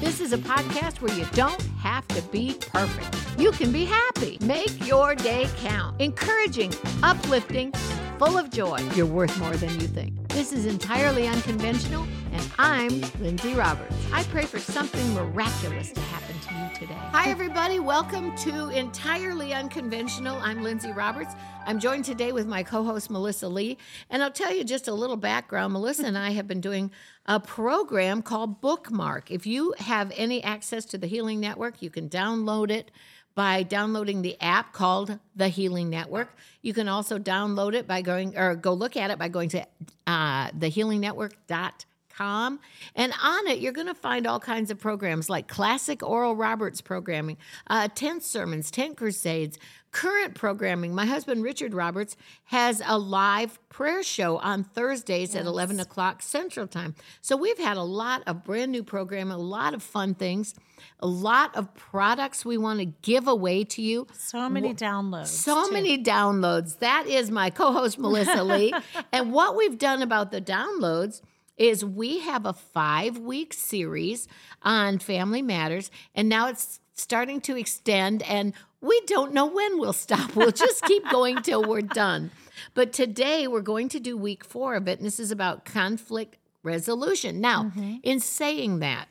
This is a podcast where you don't have to be perfect. You can be happy. Make your day count. Encouraging, uplifting, full of joy. You're worth more than you think. This is Entirely Unconventional, and I'm Lindsay Roberts. I pray for something miraculous to happen to you today. Hi, everybody. Welcome to Entirely Unconventional. I'm Lindsay Roberts. I'm joined today with my co-host, Melissa Lee. And I'll tell you just a little background. Melissa and I have been doing a program called Bookmark. If you have any access to the Healing Network, you can download it by downloading the app called The Healing Network. You can also download it by going, or go look at it by going to thehealingnetwork.com. And on it, you're going to find all kinds of programs like classic Oral Roberts programming, 10 sermons, 10 crusades, current programming. My husband, Richard Roberts, has a live prayer show on Thursdays at 11 o'clock Central Time. So we've had a lot of brand new programming, a lot of fun things, a lot of products we want to give away to you. So many downloads. So many downloads. That is my co-host, Melissa Lee. And what we've done about the downloads is we have a 5-week series on family matters, and now it's starting to extend, and we don't know when we'll stop. We'll just keep going till we're done. But today we're going to do week 4 of it, and this is about conflict resolution. Now, in saying that,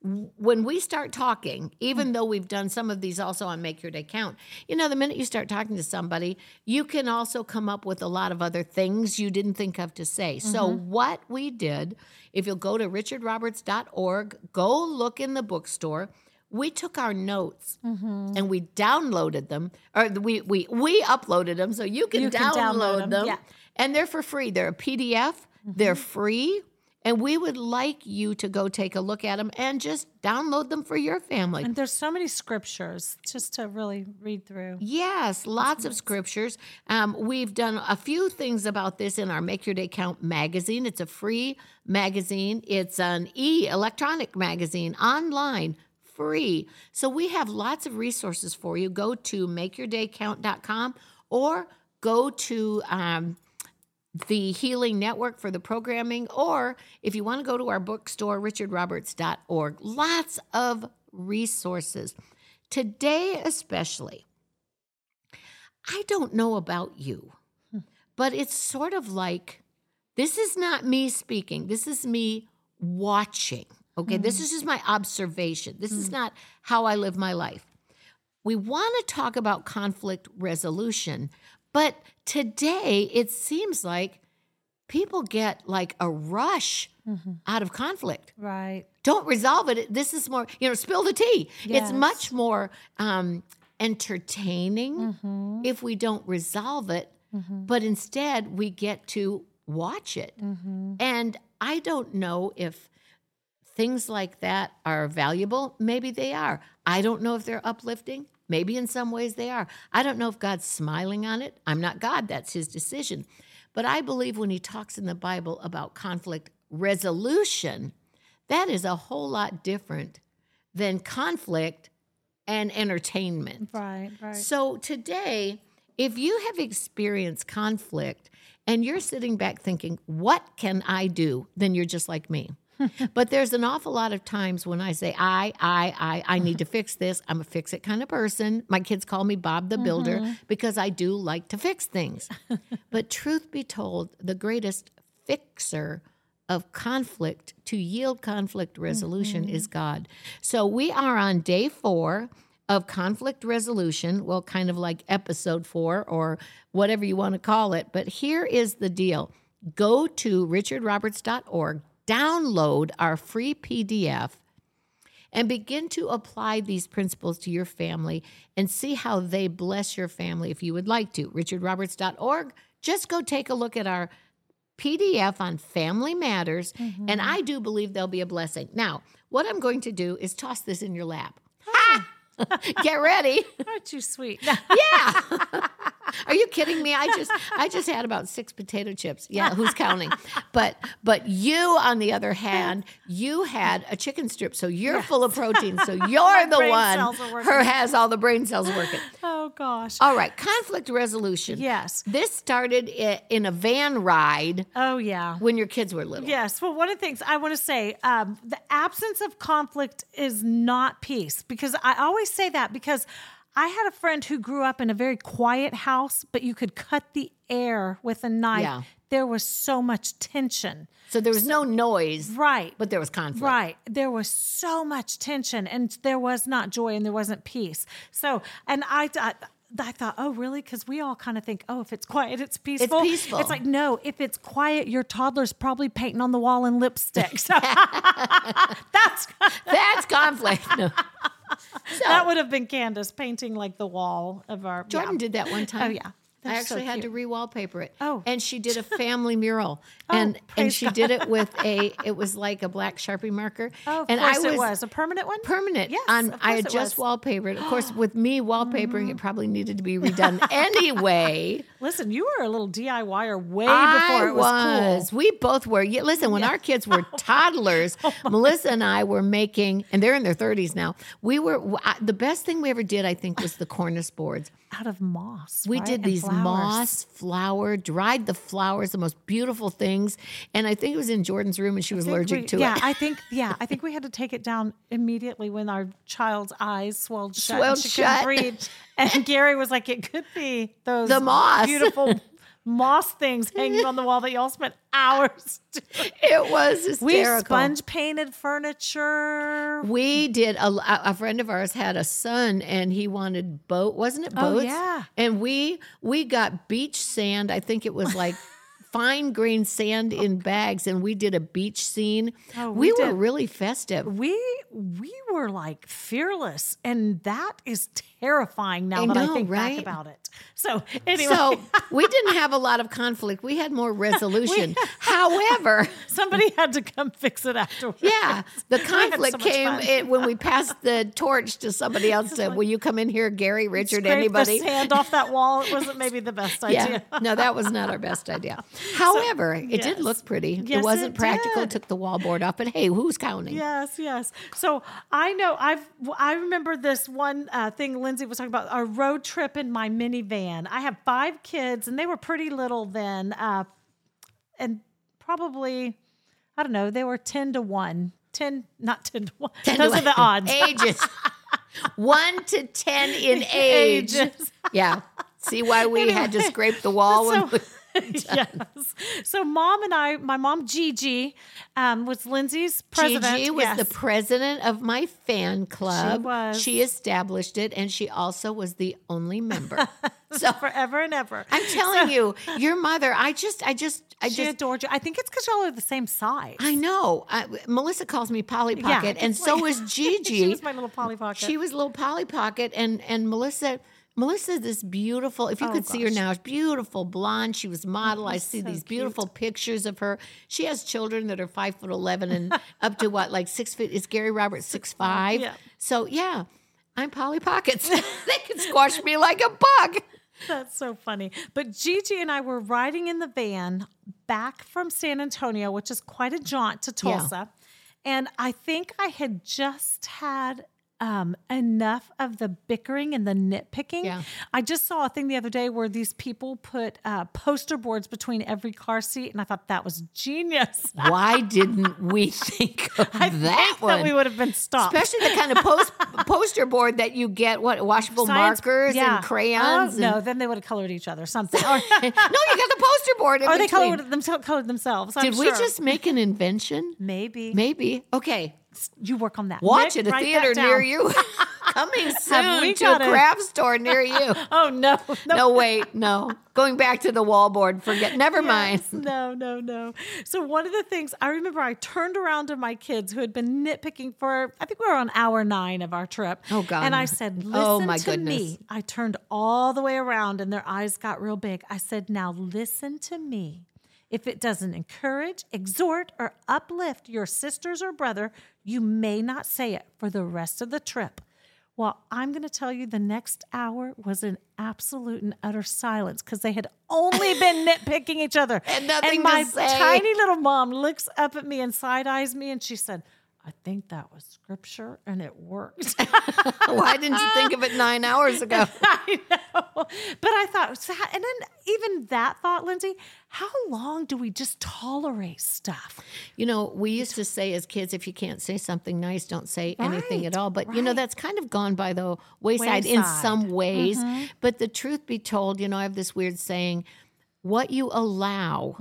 when we start talking, even though we've done some of these also on Make Your Day Count, you know, the minute you start talking to somebody, you can also come up with a lot of other things you didn't think of to say. So what we did, if you'll go to richardroberts.org, go look in the bookstore. We took our notes and we downloaded them, or we uploaded them, so you can, you can download them. Yeah. And they're for free. They're a PDF. They're free. And we would like you to go take a look at them and just download them for your family. And there's so many scriptures just to really read through. Yes, lots of scriptures. We've done a few things about this in our Make Your Day Count magazine. It's a free magazine. It's an electronic magazine, online, free. So we have lots of resources for you. Go to MakeYourDayCount.com or go to the Healing Network for the programming, or if you want to go to our bookstore, richardroberts.org. Lots of resources. Today especially, I don't know about you, but it's sort of like, this is not me speaking. This is me watching, okay? This is just my observation. This is not how I live my life. We want to talk about conflict resolution, but today, it seems like people get like a rush out of conflict. Right. Don't resolve it. This is more, you know, spill the tea. Yes. It's much more entertaining if we don't resolve it, but instead we get to watch it. And I don't know if things like that are valuable. Maybe they are. I don't know if they're uplifting. Maybe in some ways they are. I don't know if God's smiling on it. I'm not God. That's his decision. But I believe when he talks in the Bible about conflict resolution, that is a whole lot different than conflict and entertainment. Right, right. So today, if you have experienced conflict and you're sitting back thinking, what can I do? Then you're just like me. But there's an awful lot of times when I say, I need to fix this. I'm a fix-it kind of person. My kids call me Bob the Builder because I do like to fix things. But truth be told, the greatest fixer of conflict to yield conflict resolution is God. So we are on day 4 of conflict resolution, well, kind of like episode 4 or whatever you want to call it. But here is the deal. Go to richardroberts.org. Download our free PDF and begin to apply these principles to your family and see how they bless your family if you would like to. richardroberts.org. Just go take a look at our PDF on family matters, and I do believe they'll be a blessing. Now, what I'm going to do is toss this in your lap. Ha! Get ready. Aren't you sweet? Yeah. Are you kidding me? I just had about 6 potato chips. Yeah, who's counting? But you, on the other hand, you had a chicken strip, so you're full of protein. So you're the one who has all the brain cells working. Oh gosh. All right, conflict resolution. Yes. This started in a van ride. Oh yeah. When your kids were little. Yes. Well, one of the things I want to say, the absence of conflict is not peace, because I always say that because I had a friend who grew up in a very quiet house, but you could cut the air with a knife. Yeah. There was so much tension. So there was no noise. Right. But there was conflict. Right. There was so much tension, and there was not joy, and there wasn't peace. So, and I thought, oh, really? Because we all kind of think, oh, if it's quiet, it's peaceful. It's peaceful. It's like, no, if it's quiet, your toddler's probably painting on the wall in lipstick. So that's conflict. No. So, that would have been Candace painting like the wall of our... Jordan did that one time. Oh, yeah. That's I actually had to re-wallpaper it. Oh. And she did a family mural. And she did it with it was like a black Sharpie marker. Oh, of course it was. A permanent one? Permanent. Yes, I had just wallpapered. Of course, with me wallpapering, it probably needed to be redone anyway. Listen, you were a little DIYer way before it was cool. We both were. Listen, when our kids were toddlers, Melissa and I were making, and they're in their 30s now, the best thing we ever did, I think, was the cornice boards. Out of moss. We did these moss, flour, dried the flowers, the most beautiful things. And I think it was in Jordan's room, and she was allergic to it. I think we had to take it down immediately when our child's eyes swelled shut. She couldn't breathe. And Gary was like, it could be the moss. Beautiful moss things hanging on the wall that y'all spent hours doing. It was hysterical. We sponge painted furniture. We did. A friend of ours had a son, and he wanted boats? Oh, yeah. And we got beach sand. I think it was like fine grain sand in bags, and we did a beach scene. Oh, we were really festive. We were like fearless, and that is terrifying now that I think back about it. So anyway. So we didn't have a lot of conflict. We had more resolution. However. Somebody had to come fix it afterwards. Yeah. The conflict came when we passed the torch to somebody else. Said, will you come in here, Gary, Richard, anybody? The sand off that wall. It wasn't maybe the best idea. Yeah. No, that was not our best idea. However, it did look pretty. Yes, it wasn't practical. It took the wallboard off. But hey, who's counting? Yes, yes. So I know I remember this one thing Lindsay was talking about, our road trip in my minivan. I have 5 kids, and they were pretty little then, and probably, I don't know, they were 10 to 1. 10 to 1. 10 Those to are one. The odds. Ages. 1 to 10 in age. Ages. Yeah. See why we had to scrape the wall when we... Yes. So Mom and I, my mom, Gigi, was Lindsay's president. Gigi was the president of my fan club. She was. She established it, and she also was the only member. So forever and ever. I'm telling you, your mother, I just adored you. I think it's because y'all are the same size. I know. Melissa calls me Polly Pocket, and so is Gigi. She was my little Polly Pocket. She was little Polly Pocket, and Melissa, this beautiful, if you could see her now, beautiful blonde. She was a model. I see these beautiful pictures of her. She has children that are 5'11" and up to what, like 6 feet? Is Gary Roberts 6'5"? Yeah. So yeah, I'm Polly Pockets. They can squash me like a bug. That's so funny. But Gigi and I were riding in the van back from San Antonio, which is quite a jaunt to Tulsa. Yeah. And I think I had just had enough of the bickering and the nitpicking. Yeah. I just saw a thing the other day where these people put poster boards between every car seat, and I thought that was genius. Why didn't we think of that we would have been stopped. Especially the kind of poster board that you get, washable markers and crayons? No, then they would have colored each other, something. No, you got the poster board in between. Or they colored themselves, I'm sure. Did we just make an invention? Maybe. Okay. You work on that. Watch Nick, it at a theater near you. Coming soon to a craft store near you. Oh, no. No, wait. No. Going back to the wallboard. Never mind. No. So one of the things, I remember I turned around to my kids who had been nitpicking for, I think we were on hour 9 of our trip. Oh, God. And I said, listen me. I turned all the way around, and their eyes got real big. I said, now listen to me. If it doesn't encourage, exhort, or uplift your sisters or brother, you may not say it for the rest of the trip. Well, I'm going to tell you the next hour was an absolute and utter silence because they had only been nitpicking each other. And nothing to say. And my tiny little mom looks up at me and side-eyes me, and she said, I think that was scripture, and it worked. Why didn't you think of it 9 hours ago? I know. But I thought, and then even that thought, Lindsay, how long do we just tolerate stuff? You know, we used to say as kids, if you can't say something nice, don't say anything at all. But, you know, that's kind of gone by the wayside in some ways. Mm-hmm. But the truth be told, you know, I have this weird saying, what you allow,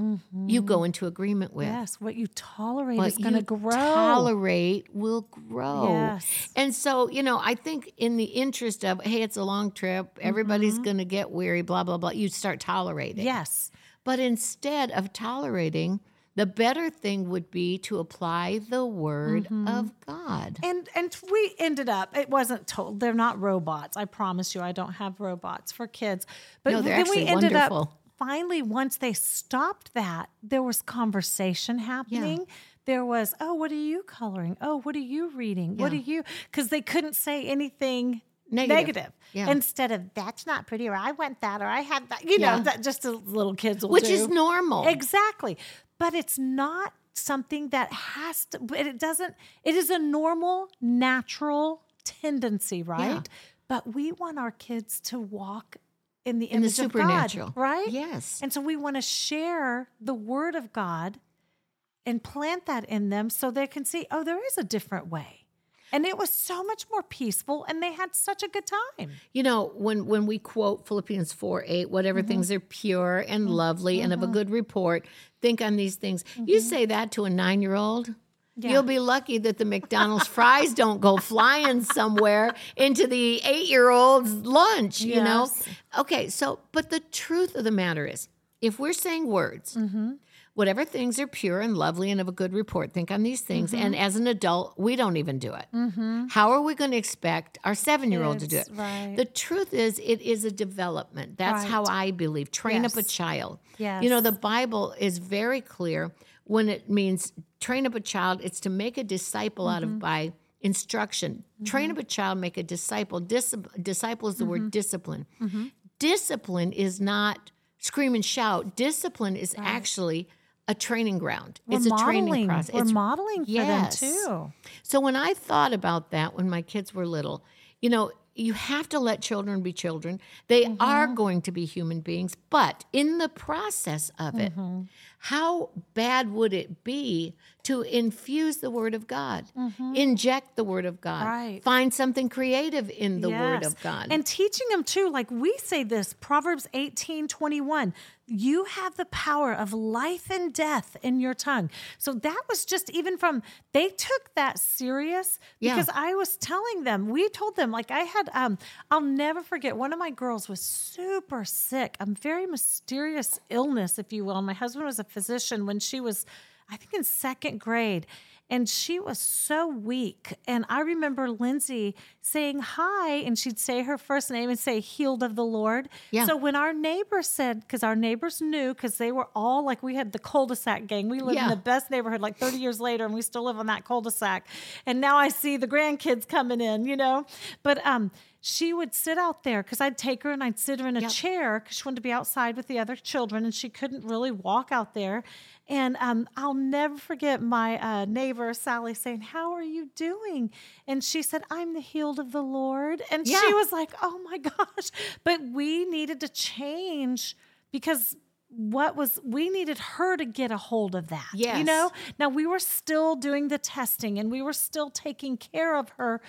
you go into agreement with. Yes, what you tolerate is going to grow. What you tolerate will grow. Yes. And so, you know, I think in the interest of, hey, it's a long trip, everybody's going to get weary, blah, blah, blah, you start tolerating. Yes. But instead of tolerating, the better thing would be to apply the Word of God. And we ended up, it wasn't told, they're not robots. I promise you, I don't have robots for kids. But no, they're actually wonderful. Finally, once they stopped that, there was conversation happening. Yeah. There was, oh, what are you coloring? Oh, what are you reading? Yeah. What are you? Because they couldn't say anything negative. Yeah. Instead of, that's not pretty, or I want that, or I had that. You know, that just the little kids will do. Which is normal. Exactly. But it's not something that has to, it is a normal, natural tendency, right? Yeah. But we want our kids to walk in the image of God, right? Yes. And so we want to share the Word of God and plant that in them so they can see, oh, there is a different way. And it was so much more peaceful, and they had such a good time. You know, when we quote Philippians 4:8, whatever things are pure and lovely and of a good report, think on these things. You say that to a 9-year-old, you'll be lucky that the McDonald's fries don't go flying somewhere into the 8-year-old's lunch, you know? Okay, so, but the truth of the matter is, if we're saying words, whatever things are pure and lovely and of a good report, think on these things. And as an adult, we don't even do it. How are we going to expect our 7-year-old to do it? Right. The truth is, it is a development. That's how I believe. Train up a child. Yes. You know, the Bible is very clear when it means train up a child, it's to make a disciple out of by instruction. Train up a child, make a disciple. Disciple is the word discipline. Discipline is not scream and shout. Discipline is actually a training ground. It's a training process. We're modeling for them, too. So when I thought about that when my kids were little, you know, you have to let children be children. They are going to be human beings. But in the process of it, how bad would it be to infuse the Word of God, inject the Word of God, find something creative in the Word of God? And teaching them, too, like we say this, Proverbs 18:21, you have the power of life and death in your tongue. So that was just even from, they took that serious because I was telling them, we told them, like I had, I'll never forget, one of my girls was super sick, a very mysterious illness, if you will. My husband was a physician when she was, I think, in second grade, and she was so weak. And I remember Lindsay saying hi, and she'd say her first name and say, healed of the Lord. Yeah. So when our neighbors said, because our neighbors knew, because they were all like, we had the cul-de-sac gang. We lived in the best neighborhood like 30 years later, and we still live on that cul-de-sac. And now I see the grandkids coming in, you know. But she would sit out there because I'd take her and I'd sit her in a chair because she wanted to be outside with the other children, and she couldn't really walk out there. And I'll never forget my neighbor, Sally, saying, how are you doing? And she said, I'm the healed of the Lord. And she was like, oh, my gosh. But we needed to change because we needed her to get a hold of that. Yes. You know, now we were still doing the testing and we were still taking care of her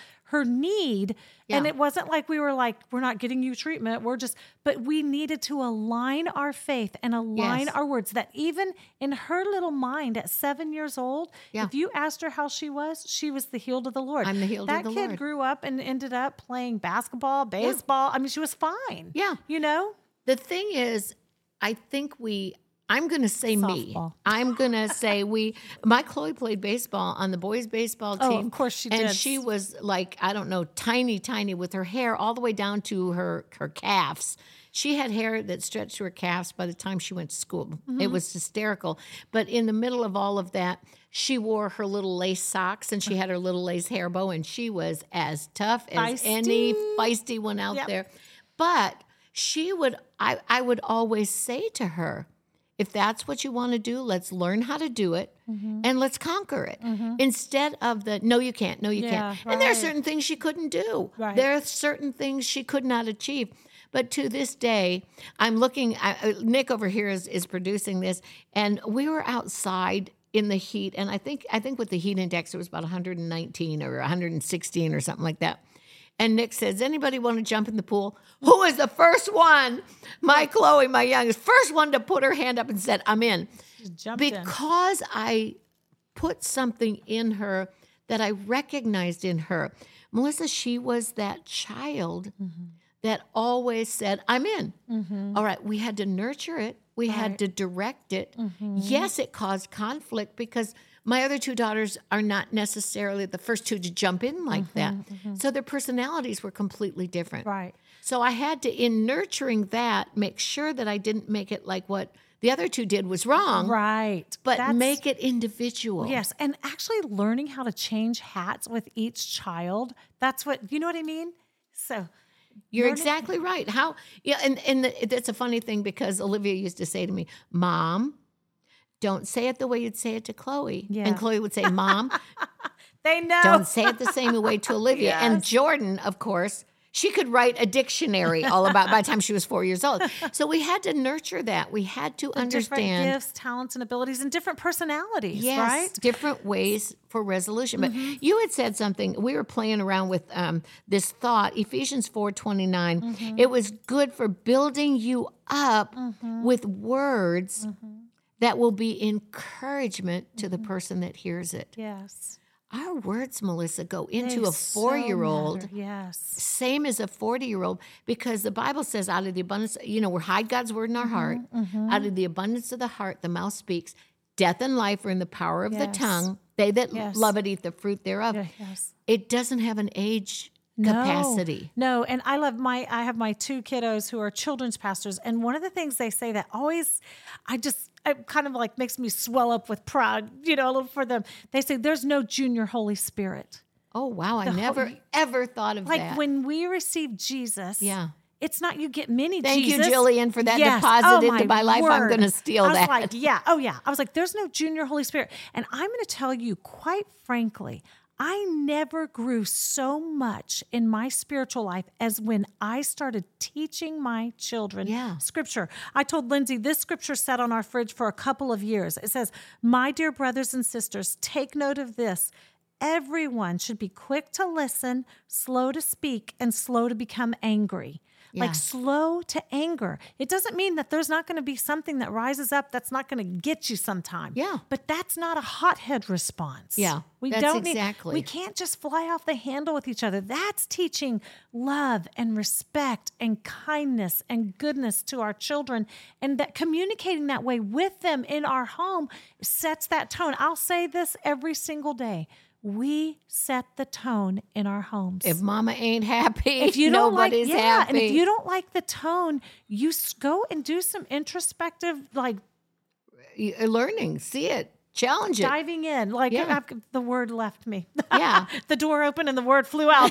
need. Yeah. And it wasn't like we were like, we're not getting you treatment. But we needed to align our faith and align our words that even in her little mind at 7 years old, if you asked her how she was the healed of the Lord. I'm the healed of the Lord. That kid grew up and ended up playing basketball, baseball. I mean, she was fine. Yeah. You know, the thing is, I think we I'm going to say softball. Me. I'm going to say we. My Chloe played baseball on the boys' baseball team. Oh, of course she did. And she was like, I don't know, tiny, tiny, with her hair all the way down to her calves. She had hair that stretched to her calves by the time she went to school. Mm-hmm. It was hysterical. But in the middle of all of that, she wore her little lace socks and she had her little lace hair bow, and she was as tough as any feisty one out there. But she would, I would always say to her, if that's what you want to do, let's learn how to do it, mm-hmm. and let's conquer it. Mm-hmm. Instead of the, no, you can't, no, you can't. And there are certain things she couldn't do. Right. There are certain things she could not achieve. But to this day, I'm looking, Nick over here is producing this, and we were outside in the heat, and I think with the heat index, it was about 119 or 116 or something like that. And Nick says, anybody want to jump in the pool? Who is the first one? My Chloe, my youngest, first one to put her hand up and said, I'm in. Because I put something in her that I recognized in her. Melissa, she was that child mm-hmm. that always said, I'm in. Mm-hmm. All right, we had to nurture it. We had to direct it. Mm-hmm. Yes, it caused conflict because my other two daughters are not necessarily the first two to jump in like mm-hmm, that. Mm-hmm. So their personalities were completely different. Right. So I had to, in nurturing that, make sure that I didn't make it like what the other two did was wrong. Right. But make it individual. Yes. And actually learning how to change hats with each child. That's what, you know what I mean? So you're exactly right. How, yeah. And that's a funny thing because Olivia used to say to me, Mom, don't say it the way you'd say it to Chloe. Yeah. And Chloe would say, Mom, they know. Don't say it the same way to Olivia. Yes. And Jordan, of course, she could write a dictionary all about by the time she was 4 years old. So we had to nurture that. We had to understand. Different gifts, talents, and abilities, and different personalities, yes, right? Different ways for resolution. But mm-hmm. you had said something. We were playing around with this thought, Ephesians 4:29. Mm-hmm. It was good for building you up mm-hmm. with words mm-hmm. that will be encouragement to the person that hears it. Yes. Our words, Melissa, go into a 4-year-old. So yes. Same as a 40-year-old, because the Bible says out of the abundance, you know, we hide God's word in our mm-hmm, heart. Mm-hmm. Out of the abundance of the heart, the mouth speaks. Death and life are in the power of the tongue. They that love it eat the fruit thereof. Yes. It doesn't have an age capacity. No, and I have my two kiddos who are children's pastors, and one of the things they say that always, it kind of like makes me swell up with pride, you know, a little for them. They say there's no junior Holy Spirit. Oh wow, I never ever thought of that. Like when we receive Jesus, it's not you get many. Thank Jesus. Thank you, Jillian, for that deposit into my life. Word. I'm going to steal that. I was like, I was like, there's no junior Holy Spirit, and I'm going to tell you, quite frankly, I never grew so much in my spiritual life as when I started teaching my children Scripture. I told Lindsay, this Scripture sat on our fridge for a couple of years. It says, my dear brothers and sisters, take note of this. Everyone should be quick to listen, slow to speak, and slow to become angry. Yeah. Like slow to anger. It doesn't mean that there's not going to be something that rises up that's not going to get you sometime. Yeah. But that's not a hothead response. Yeah. We don't exactly. We can't just fly off the handle with each other. That's teaching love and respect and kindness and goodness to our children. And that communicating that way with them in our home sets that tone. I'll say this every single day. We set the tone in our homes. If mama ain't happy, nobody's happy. And if you don't like the tone, you go and do some introspective, learning, see it, challenge it. Diving in, the word left me. Yeah. The door opened and the word flew out.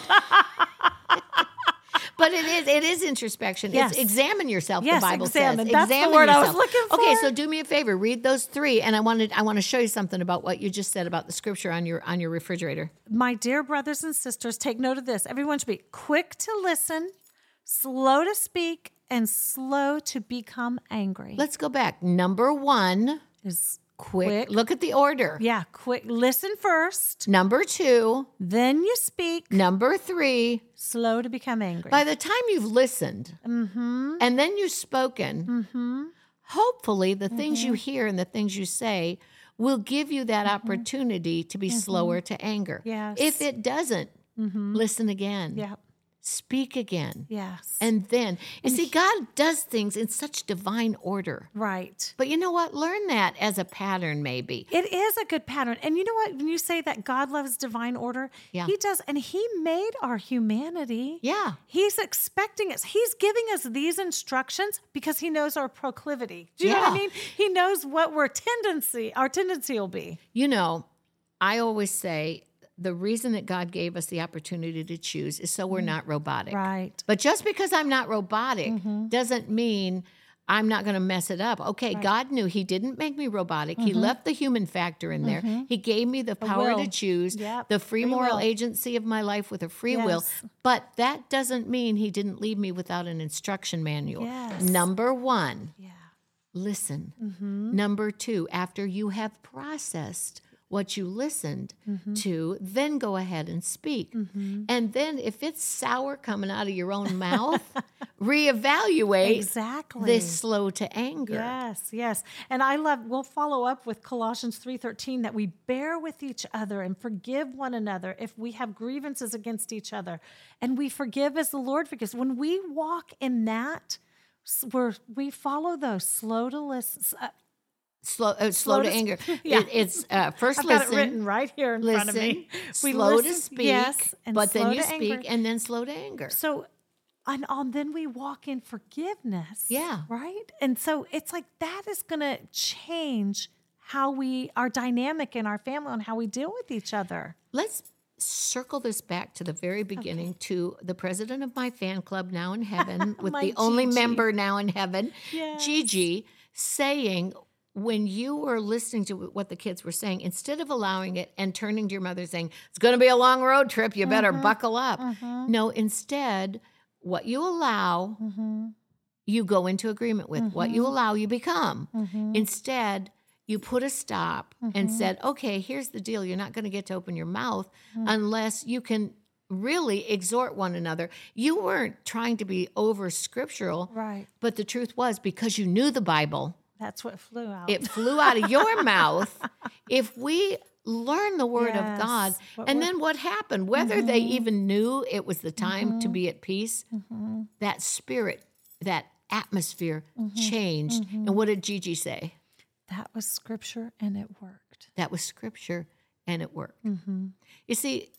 But it is introspection. Yes. It's examine yourself, the Bible says. That's examine the word yourself. I was looking for. Okay, so do me a favor. Read those three. And I want to show you something about what you just said about the Scripture on your refrigerator. My dear brothers and sisters, take note of this. Everyone should be quick to listen, slow to speak, and slow to become angry. Let's go back. Number one is quick. Look at the order. Yeah, quick. Listen first. Number two. Then you speak. Number three. Slow to become angry. By the time you've listened mm-hmm. and then you've spoken, mm-hmm. hopefully the mm-hmm. things you hear and the things you say will give you that mm-hmm. opportunity to be mm-hmm. slower to anger. Yes. If it doesn't, mm-hmm. listen again. Yeah. Speak again. Yes. And then, and see, God does things in such divine order. Right. But you know what? Learn that as a pattern, maybe. It is a good pattern. And you know what? When you say that God loves divine order, He does. And He made our humanity. Yeah. He's expecting us. He's giving us these instructions because He knows our proclivity. Do you know what I mean? He knows what our tendency will be. You know, I always say, the reason that God gave us the opportunity to choose is so we're not robotic. Right. But just because I'm not robotic doesn't mean I'm not going to mess it up. Okay, right. God knew He didn't make me robotic. He left the human factor in there. He gave me the power to choose, the free moral agency of my life with a free will. But that doesn't mean He didn't leave me without an instruction manual. Yes. Number one, listen. Number two, after you have processed what you listened to, then go ahead and speak. And then if it's sour coming out of your own mouth, reevaluate this slow to anger. Yes, yes. And we'll follow up with Colossians 3:13, that we bear with each other and forgive one another if we have grievances against each other. And we forgive as the Lord forgives. When we walk in that, we follow those slow to listen. Slow to anger. Yeah. It's first listen. I've got it written right here in front of me. Slow to speak, but then you speak, and then slow to anger. So, and then we walk in forgiveness. Yeah. Right? And so it's like that is going to change how our dynamic in our family and how we deal with each other. Let's circle this back to the very beginning to the president of my fan club now in heaven, with the Gigi. Only member now in heaven, Gigi, saying, when you were listening to what the kids were saying, instead of allowing it and turning to your mother saying, it's going to be a long road trip, you better buckle up. No, instead, what you allow, you go into agreement with. What you allow, you become. Instead, you put a stop and said, okay, here's the deal. You're not going to get to open your mouth unless you can really exhort one another. You weren't trying to be over scriptural, right? But the truth was, because you knew the Bible, that's what flew out. It flew out of your mouth. If we learn the Word of God, then what happened? Whether they even knew it was the time to be at peace, that spirit, that atmosphere changed. And what did Gigi say? That was Scripture, and it worked. You see,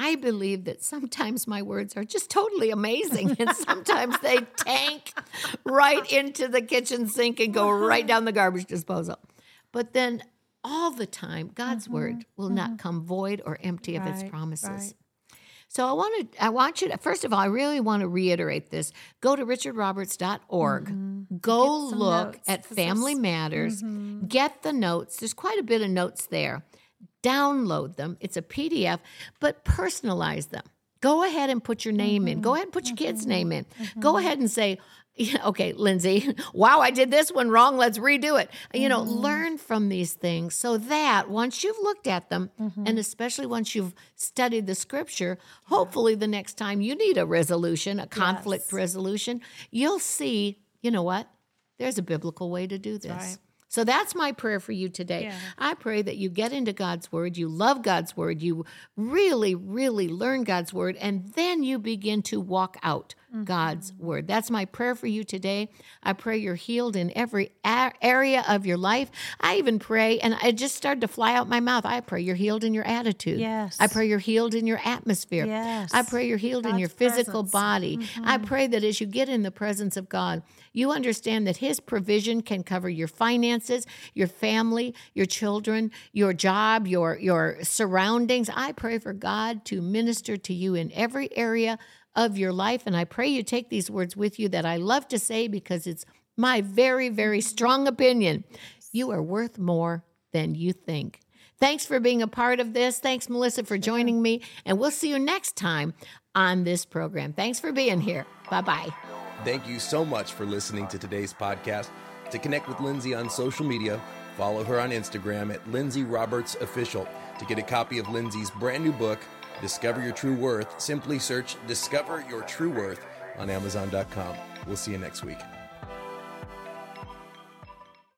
I believe that sometimes my words are just totally amazing, and sometimes they tank right into the kitchen sink and go right down the garbage disposal. But then all the time, God's word will not come void or empty of its promises. Right. So first of all, I really want to reiterate this. Go to richardroberts.org. Go look at Family Matters. Get the notes. There's quite a bit of notes there. Download them. It's a PDF, but personalize them. Go ahead and put your name in. Go ahead and put your kid's name in. Go ahead and say, okay, Lindsay, wow, I did this one wrong. Let's redo it. You know, learn from these things so that once you've looked at them, and especially once you've studied the Scripture, hopefully the next time you need a resolution, a conflict resolution, you'll see, you know what? There's a biblical way to do this. Right. So that's my prayer for you today. Yeah. I pray that you get into God's Word, you love God's Word, you really, really learn God's Word, and then you begin to walk out God's Word. That's my prayer for you today. I pray you're healed in every area of your life. I even pray, and it just started to fly out my mouth, I pray you're healed in your attitude. Yes. I pray you're healed in your atmosphere. Yes. I pray you're healed in your physical body. I pray that as you get in the presence of God, you understand that His provision can cover your finances, your family, your children, your job, your surroundings. I pray for God to minister to you in every area of your life. And I pray you take these words with you that I love to say because it's my very, very strong opinion. You are worth more than you think. Thanks for being a part of this. Thanks, Melissa, for joining me. And we'll see you next time on this program. Thanks for being here. Bye-bye. Thank you so much for listening to today's podcast. To connect with Lindsay on social media, follow her on Instagram at lindsayrobertsofficial. To get a copy of Lindsay's brand new book, Discover Your True Worth, simply search Discover Your True Worth on Amazon.com. We'll see you next week.